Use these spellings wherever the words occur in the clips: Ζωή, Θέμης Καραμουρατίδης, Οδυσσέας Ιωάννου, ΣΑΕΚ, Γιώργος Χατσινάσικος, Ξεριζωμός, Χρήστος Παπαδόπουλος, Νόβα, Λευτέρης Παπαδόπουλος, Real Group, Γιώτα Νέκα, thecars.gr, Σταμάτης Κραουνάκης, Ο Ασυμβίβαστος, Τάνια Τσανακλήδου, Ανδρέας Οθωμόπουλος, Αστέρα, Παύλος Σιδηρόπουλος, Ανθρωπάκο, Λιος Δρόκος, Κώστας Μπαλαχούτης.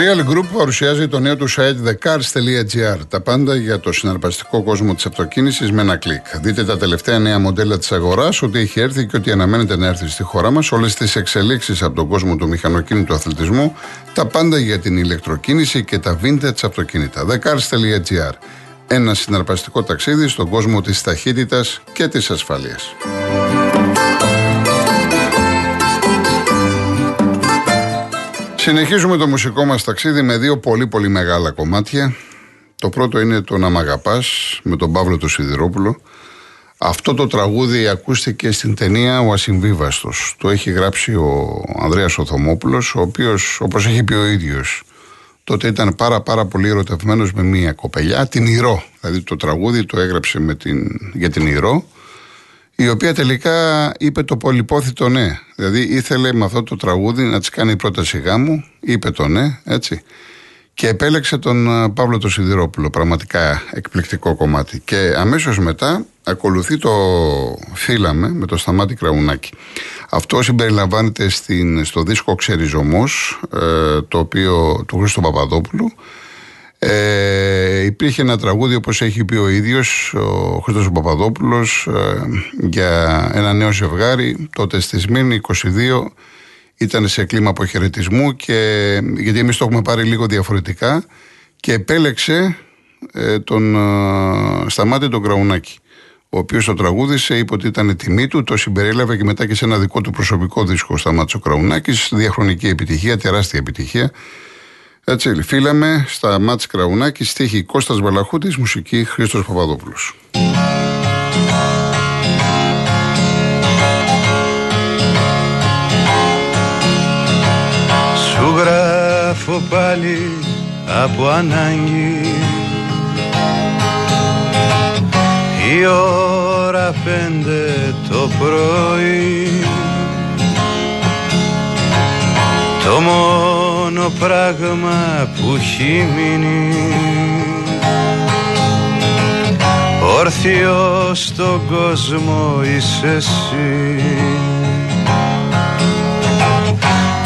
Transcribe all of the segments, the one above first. Real Group παρουσιάζει το νέο του site thecars.gr. Τα πάντα για το συναρπαστικό κόσμο της αυτοκίνησης με ένα κλικ. Δείτε τα τελευταία νέα μοντέλα της αγοράς, ό,τι έχει έρθει και ό,τι αναμένεται να έρθει στη χώρα μας, όλες τις εξελίξεις από τον κόσμο του μηχανοκίνητου αθλητισμού, τα πάντα για την ηλεκτροκίνηση και τα vintage αυτοκίνητα. thecars.gr. Ένα συναρπαστικό ταξίδι στον κόσμο της ταχύτητας και της ασφαλείας. Συνεχίζουμε το μουσικό μας ταξίδι με δύο πολύ μεγάλα κομμάτια. Το πρώτο είναι το «Να μ' αγαπάς» με τον Παύλο του Σιδηρόπουλο. Αυτό το τραγούδι ακούστηκε στην ταινία «Ο Ασυμβίβαστος». Το έχει γράψει ο Ανδρέας Οθωμόπουλος, ο οποίος, όπως έχει πει ο ίδιος, τότε ήταν πάρα πολύ ερωτευμένος με μία κοπελιά, την Ηρώ. Δηλαδή το τραγούδι το έγραψε για την Ηρώ, η οποία τελικά είπε το πολυπόθητο ναι. Δηλαδή ήθελε με αυτό το τραγούδι να της κάνει πρόταση γάμου, είπε το ναι, έτσι. Και επέλεξε τον Παύλο τον Σιδηρόπουλο, πραγματικά εκπληκτικό κομμάτι. Και αμέσως μετά ακολουθεί το «Φίλαμε» με το Σταμάτη Κραουνάκη. Αυτό συμπεριλαμβάνεται στο δίσκο «Ξεριζωμός», το οποίο του Χρήστου Παπαδόπουλου. Υπήρχε ένα τραγούδι, όπως έχει πει ο ίδιος ο Χρήστος Παπαδόπουλος, για ένα νέο ζευγάρι, τότε στη Σμύρνη, 22, ήταν σε κλίμα αποχαιρετισμού, και γιατί εμείς το έχουμε πάρει λίγο διαφορετικά, και επέλεξε τον Σταμάτη τον Κραουνάκη, ο οποίος το τραγούδισε, είπε ότι ήταν τιμή του, το συμπεριέλαβε και μετά και σε ένα δικό του προσωπικό δίσκο, Σταμάτης Κραουνάκης, διαχρονική επιτυχία, τεράστια επιτυχία. Έτσι, «Φίλαμε», Σταμάτης Κραουνάκης, στίχη Κώστας Μπαλαχούτης, μουσική Χρήστος Παπαδόπουλος. Σου γράφω πάλι από ανάγκη, η ώρα 5 το πρωί, το μόνο πράγμα που έχει μείνει όρθιο στον κόσμο είσαι εσύ.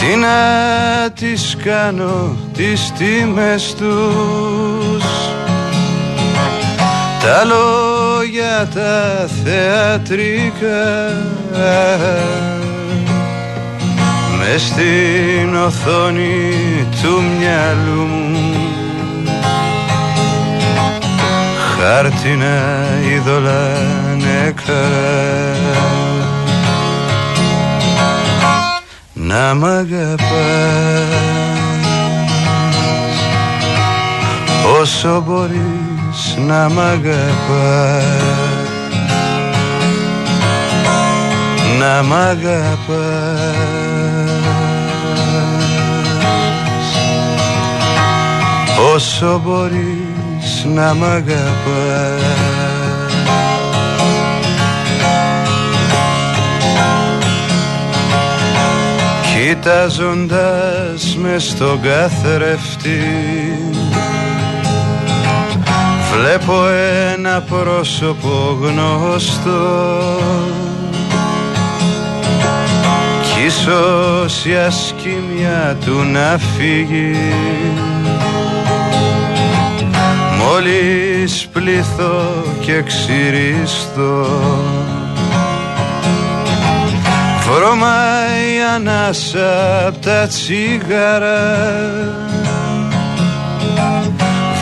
Τι να τις κάνω τις τιμές τους, τα λόγια τα θεατρικά, μες στην οθόνη του μυαλού μου χάρτινα είδωλα νεκρά. Να μ' αγαπάς όσο μπορείς, να μ' αγαπάς, να μ' αγαπάς, όσο μπορείς να μ' αγαπάς. Κοιτάζοντας μες στον καθρέφτη βλέπω ένα πρόσωπο γνωστό, κι ίσως η ασκήμια του να φύγει μόλις πληθώ και ξυριστώ. Βρωμάει η ανάσα απ' τα τσιγάρα,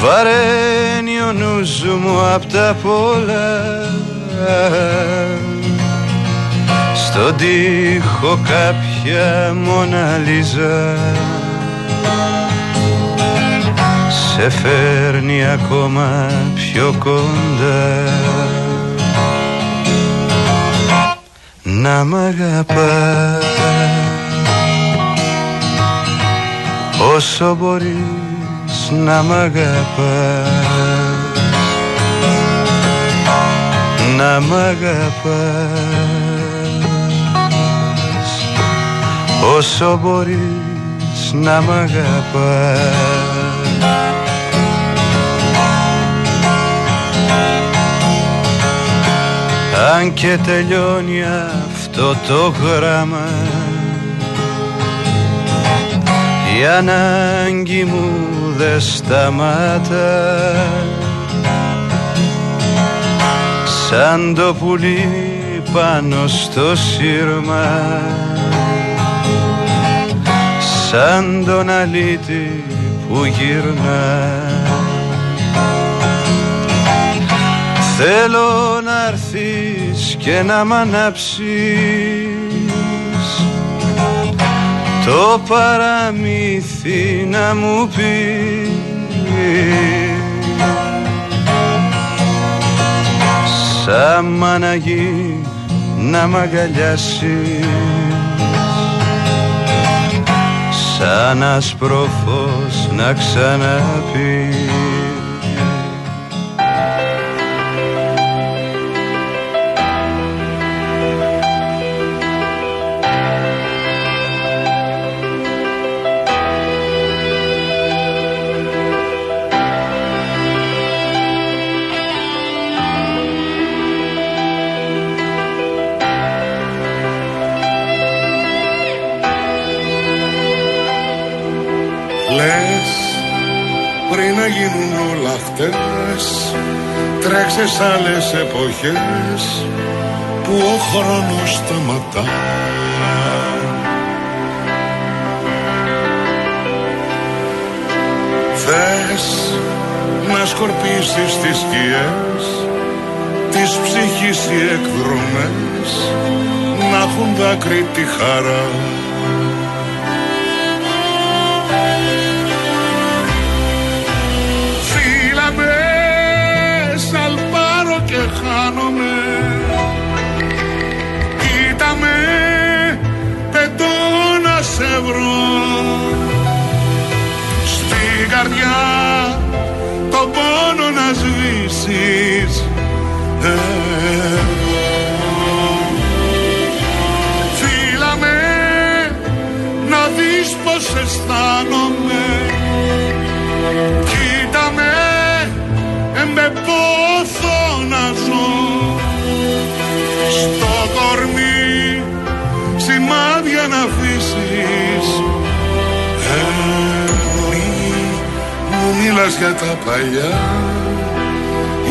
βαραίνει ο νους μου απ' τα πολλά. Στον τοίχο κάποια Μοναλίζα σε φέρνει ακόμα πιο κοντά. Να μ' αγαπάς όσο μπορείς, να μ' αγαπάς, να μ' αγαπάς, όσο μπορείς, να μ' αγαπάς. Αν και τελειώνει αυτό το γράμμα, Η ανάγκη μου δε σταμάτα, σαν το πουλί πάνω στο σύρμα, σαν τον αλήτη που γυρνά. Θέλω να έρθεις και να μ' ανάψεις το παραμύθι, να μου πεις σαν μαναγή να μ' αγκαλιάσεις, σαν άσπρο φως να ξαναπείς. Πριν να γίνουν όλα αυτές, τρέξε σ' άλλες εποχές που ο χρόνος σταματά. Θες να σκορπίσεις τις σκιές της ψυχής, οι εκδρομές να έχουν δάκρυ τη χαρά. Χάνομαι, κοίτα με, πετώ να σε βρω. Στην καρδιά τον πόνο να σβήσεις. Φίλα με, να δεις πως αισθάνομαι. Κοίτα με, με πόθο να ζω. Στο κορμί σημάδια να αφήσεις. Μου μιλάς για τα παλιά,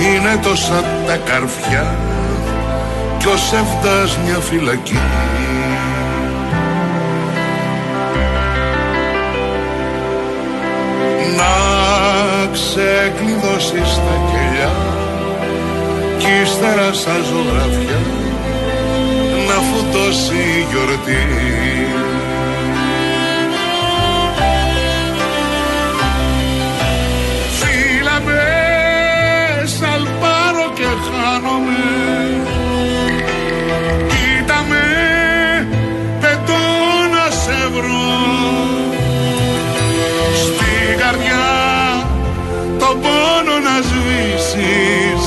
είναι τόσα τα καρφιά κι ο σεφτάς μια φυλακή. Να ξεκλειδώσεις τα κελιά κι ύστερα σαν ζωγραφιά να φουντώσει η γιορτή. Φίλα με, σαλπάρω και χάνομαι. Κοίτα με, πετώ να σε βρω. Στην καρδιά τον πόνο να σβήσεις.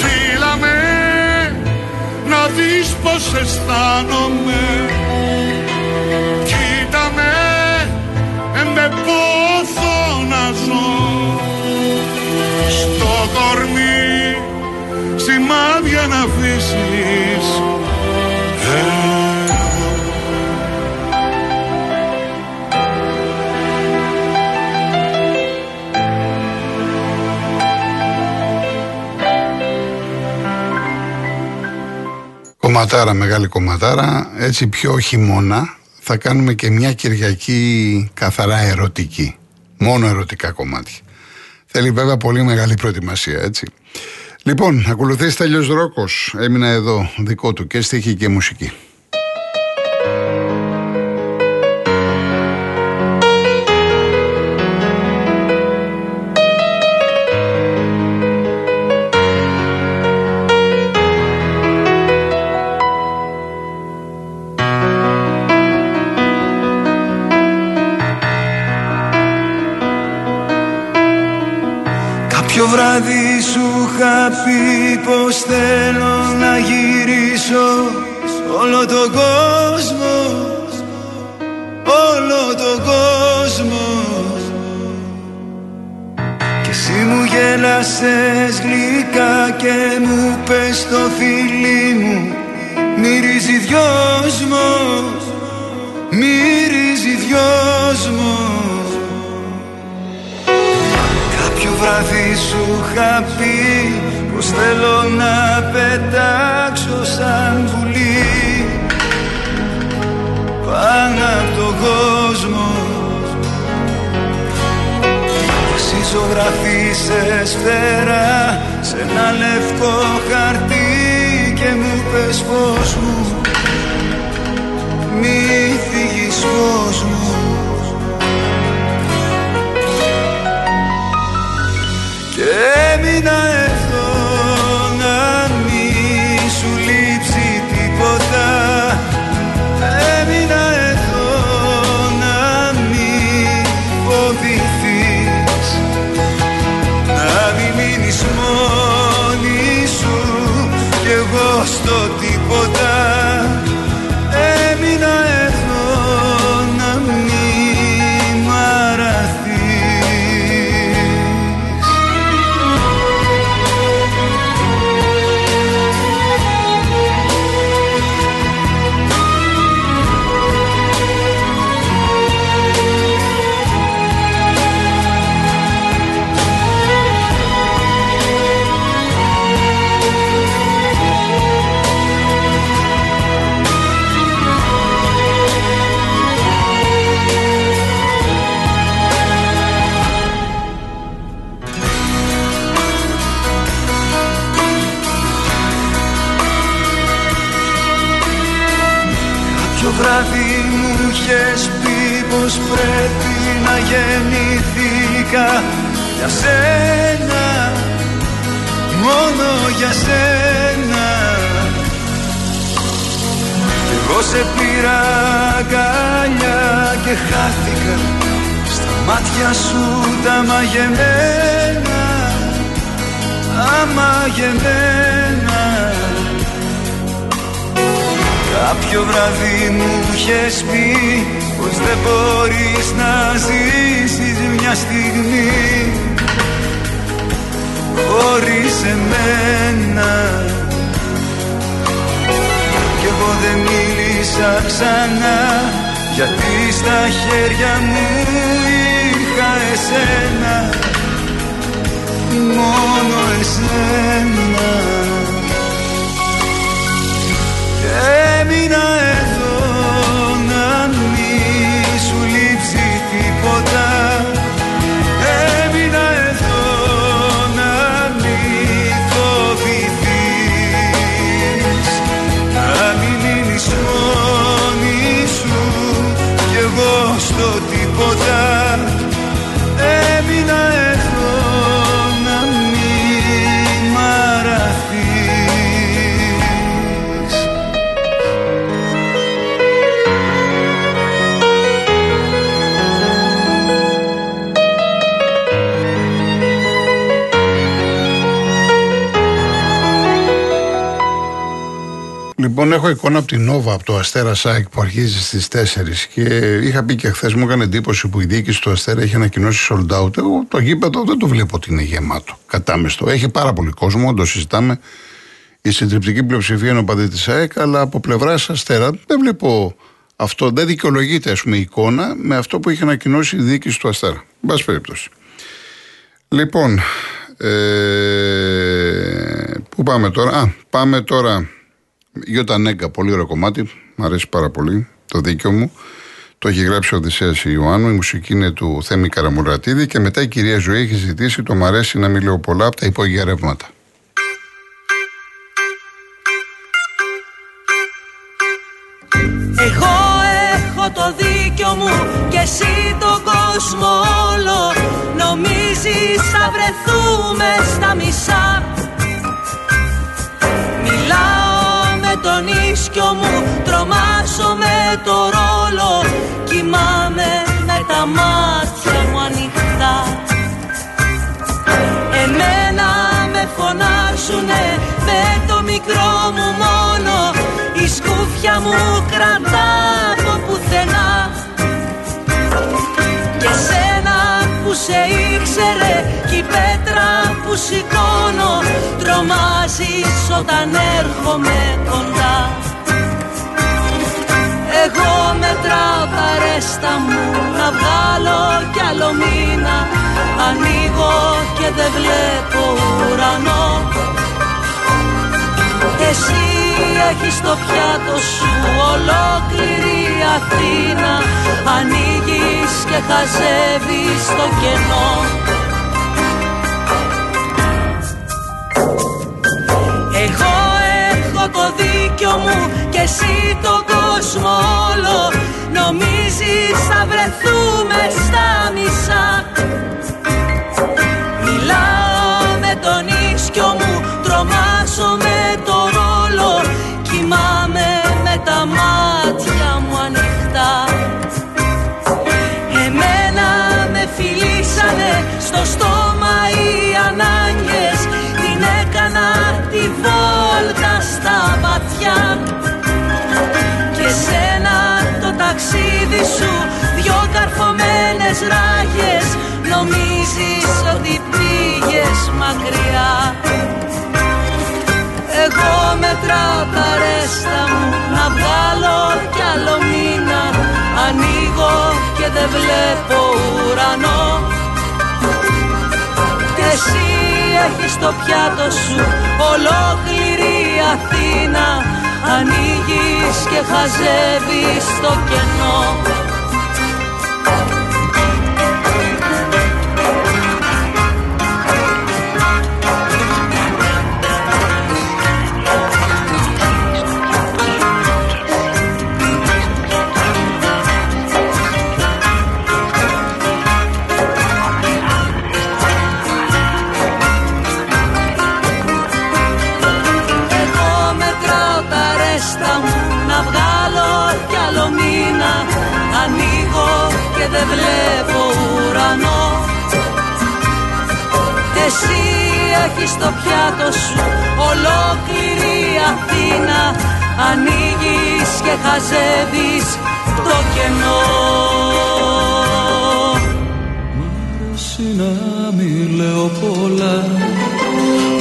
Φίλα με, να δεις πως αισθάνομαι. Κοίτα με, με πόθο να ζω. Στο κορμί σημάδια να αφήσεις. Κομματάρα, μεγάλη κομματάρα, έτσι πιο χειμώνα θα κάνουμε και μια Κυριακή καθαρά ερωτική. Μόνο ερωτικά κομμάτια. Θέλει βέβαια πολύ μεγάλη προετοιμασία, έτσι. Λοιπόν, ακολουθήστε Λιος Δρόκος. Έμεινα εδώ, δικό του και στίχη και μουσική. Πως θέλω να γυρίσω όλο τον κόσμο, όλο τον κόσμο. Και εσύ μου γέλασες γλυκά και μου πες στο φίλι μου Μυρίζει δυόσμος, μυρίζει δυόσμος. Κάποιο βράδυ σου είχα πει πως θέλω να πετάξω σαν βουλή πάνω απ' τον κόσμο. Εσύ ζωγραφείς σε σφαίρα, σε ένα λευκό χαρτί και μου πες φως μου, μη φύγεις φως μου. Και έμεινα εδώ να μη σου λείψει τίποτα. Έμεινα εδώ να μη φοβηθείς, να μη μείνεις μόνη σου κι εγώ στο τίποτα. Έμεινα εδώ να μη μαραθείς. Βράδυ μου είχες πει πως πρέπει να γεννηθήκα για σένα, μόνο για σένα. Κι εγώ σε πήρα αγκαλιά και χάθηκα στα μάτια σου τα μαγεμένα, αμαγεμένα. Κάποιο βράδυ μου είχες πει πως δεν μπορείς να ζήσεις μια στιγμή χωρίς εμένα. Κι εγώ δεν μίλησα ξανά, γιατί στα χέρια μου είχα εσένα, μόνο εσένα. Έμεινα εδώ να μη σου λείψει τίποτα. Έμεινα εδώ να μη φοβηθείς, να μην μείνεις μόνη σου κι εγώ στο τίποτα. Έμεινα εδώ να μη μαραθείς. Λοιπόν, έχω εικόνα από την Νόβα, από το Αστέρα ΣΑΕΚ που αρχίζει στις 4 και είχα πει και χθες, μου έκανε εντύπωση που η διοίκηση του Αστέρα έχει ανακοινώσει sold out. Εγώ το γήπεδο δεν το βλέπω ότι είναι γεμάτο, κατάμεστο. Έχει πάρα πολύ κόσμο, όντως συζητάμε. Η συντριπτική πλειοψηφία είναι οπαδοί της ΣΑΕΚ, αλλά από πλευράς Αστέρα δεν βλέπω αυτό. Δεν δικαιολογείται, ας πούμε, η εικόνα με αυτό που έχει ανακοινώσει η διοίκηση του Αστέρα. Εν πάση περιπτώσει. Λοιπόν, πού πάμε τώρα. Πάμε τώρα. Γιώτα Νέκα, πολύ ωραίο κομμάτι, μου αρέσει πάρα πολύ, το δίκιο μου. Το έχει γράψει ο Οδυσσέας Ιωάννου, η μουσική είναι του Θέμη Καραμουρατίδη και μετά η κυρία Ζωή έχει ζητήσει το «Μ' αρέσει να μην λέω πολλά» από τα υπόγεια ρεύματα. Εγώ έχω το δίκιο μου και εσύ τον κόσμο όλο. Νομίζεις θα βρεθούμε στα μισά. Μιλάω τον ίσκιο μου, τρομάζω με το ρόλο. Κοιμάμαι με τα μάτια μου ανοιχτά. Εμένα με φωνάζουνε με το μικρό μου μόνο. Η σκούφια μου κρατά από πουθενά. Και σένα που σε ήξερε κι η πέτρα που σηκώνω, τρομάζεις όταν έρχομαι κοντά. μέτρα παρέστα μου να βγάλω κι άλλο μήνα. Ανοίγω και δεν βλέπω ουρανό. Εσύ έχεις στο πιάτο σου ολόκληρη Αθήνα. Ανοίγεις και χαζεύεις το κενό. Εγώ έχω το δίκιο μου και εσύ τον κόσμο όλο. Νομίζεις θα βρεθούμε στα μισά. Μιλάω με τον ίσκιο μου, τρομάζω με το ρόλο. Κοιμάμαι με τα μάτια μου ανοιχτά. Εμένα με φιλήσανε στο στόμα οι ανάγκες. Την έκανα τη βόλτα στα βαθιά. Και σένα το ταξίδι σου δυο καρφωμένες ράγες. Νομίζεις ότι πήγες μακριά. Εγώ μέτρα παρέστα μου να βγάλω κι άλλο μήνα. Ανοίγω και δεν βλέπω ουρανό. Και εσύ έχεις το πιάτο σου ολόκληρη Αθήνα. Ανοίγεις και χαζεύεις το κενό. Δεν βλέπω ουρανό. Εσύ έχεις το πιάτο σου ολόκληρη Αθήνα. Ανοίγεις και χαζεύεις το κενό. Μ' αρέσει να μη λέω πολλά,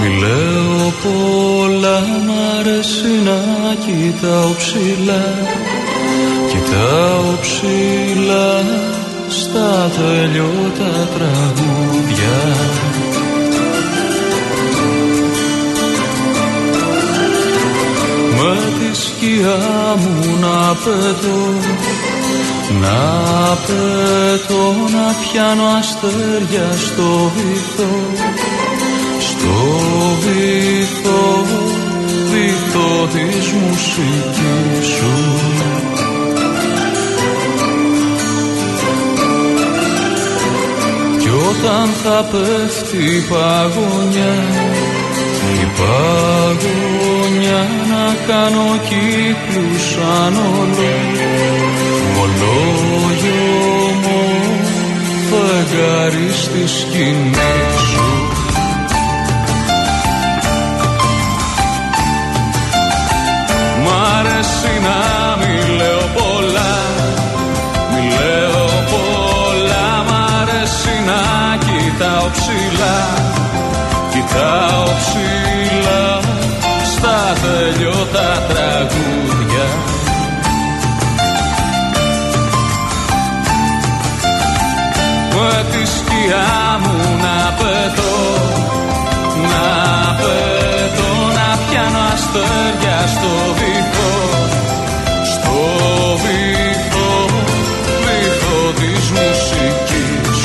μη λέω πολλά. Μ' αρέσει να κοιτάω ψηλά, κοιτάω ψηλά στα τελειώτα τραγούδια. Με τη σκιά μου να πετώ, να πετώ, να πιάνω αστέρια στο βυθό, στο βυθό, βυθό της μουσικής σου. Όταν θα πέφτει η παγωνιά, η παγωνιά, να κάνω κύκλους σαν μολόγιο μου, φεγγάρι στη σκηνή σου. Μ' αρέσει να μη λέω πολλά, μη λέω πολλά. Μ' αρέσει να κοιτάω ψηλά, κοιτάω ψηλά στα τελειώτα τραγούδια. Με τη σκιά μου να πετώ, να πετώ, να πιάνω αστέρια στο βυθό, στο βυθό, βυθό της μουσικής.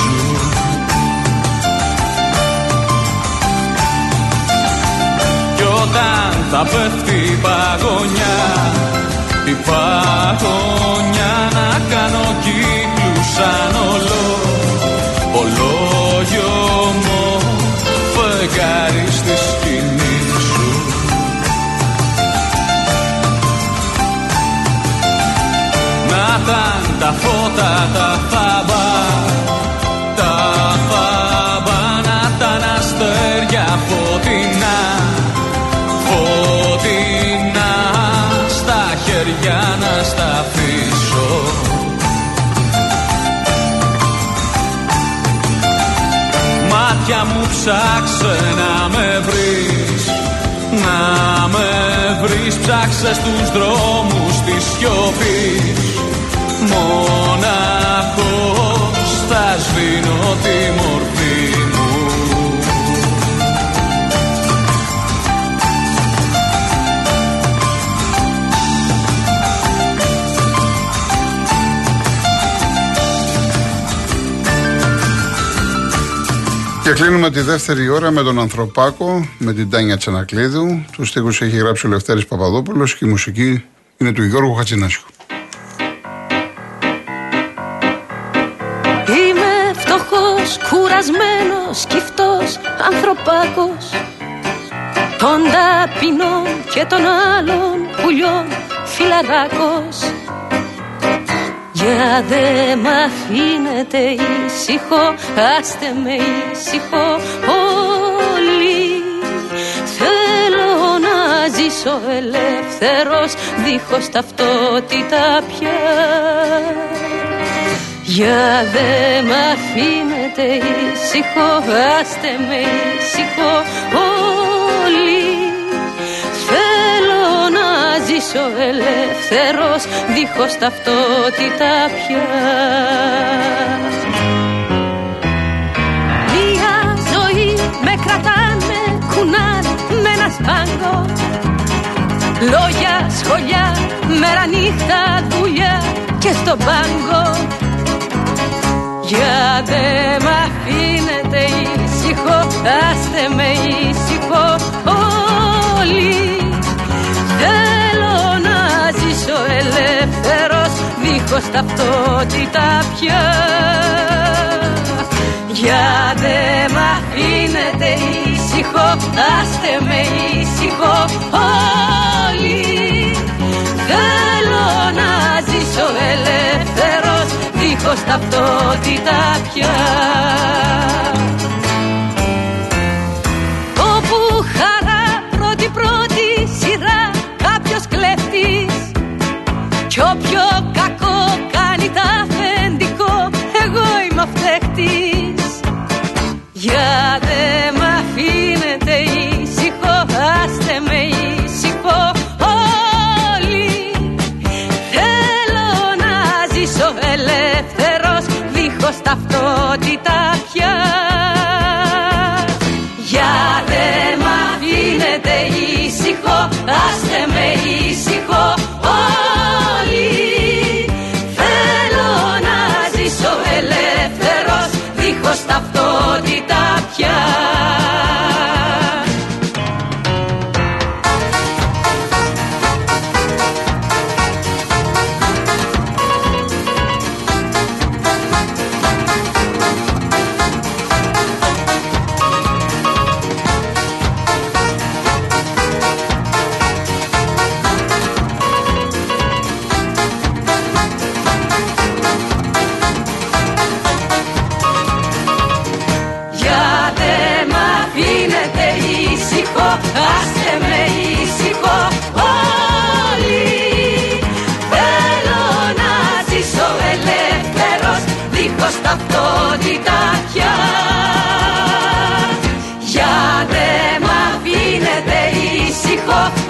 Όταν θα πέφτει η παγωνιά, η παγωνιά, να κάνω κύκλους σαν ολόγιο μου, φεγγάρι στη σκηνή σου. Να ήταν τα φώτα τα θάμπα, τα θάμπα, να ήταν αστέρια φωτεινά, φωτεινά, στα χέρια να στα αφήσω. Μάτια μου ψάξε να με βρεις, να με βρεις. Ψάξε στους δρόμους της σιωπής, μοναχός θα σβήνω τη μορφή μου. Και κλείνουμε τη δεύτερη ώρα με τον Ανθρωπάκο, με την Τάνια Τσανακλήδου. Τους στίχους έχει γράψει ο Λευτέρης Παπαδόπουλος και η μουσική είναι του Γιώργου Χατσινάσικου. Είμαι φτωχός, κουρασμένος, σκυφτός, ανθρωπάκος των ταπεινών και των άλλων πουλιών φιλαράκος. Για δε μ' αφήνετε ήσυχο, άστε με ήσυχο όλοι. Θέλω να ζήσω ελεύθερος, δίχως ταυτότητα πια. Για δε μ' αφήνετε ήσυχο, άστε με ήσυχο όλοι. Θέλω να ζήσω ελεύθερος, δίχως ταυτότητα πια. Μια ζωή με κρατάνε, κουνάνε με ένα σπάγκο. Λόγια, σχολιά, μέρα νύχτα, δουλειά και στον πάγκο. Για δε μ' αφήνετε ήσυχο, άστε με ήσυχο όλοι. Θέλω να ζήσω ελεύθερος, δίχως ταυτότητα πια. Για δε μ' αφήνετε ήσυχο, άστε με ήσυχο όλοι. Θέλω να ζήσω ελεύθερος, δίχως ταυτότητα πια. Όπου χαρά πρώτη σειρά κάποιος κλέφτης κι όποιο κακό κάνει τ' αφεντικό, εγώ είμαι ο φταίχτης. Για δε μ' αφήνετε ήσυχο, άστε με ήσυχο όλοι. Θέλω να ζήσω ελεύθερος, δίχως ταυτότητα πια. Για δε μ' αφήνετε ήσυχο, άστε με ήσυχο όλοι. Θέλω να ζήσω ελεύθερος, δίχως ταυτότητα πια. Για δε μ' αφήνετε ήσυχο.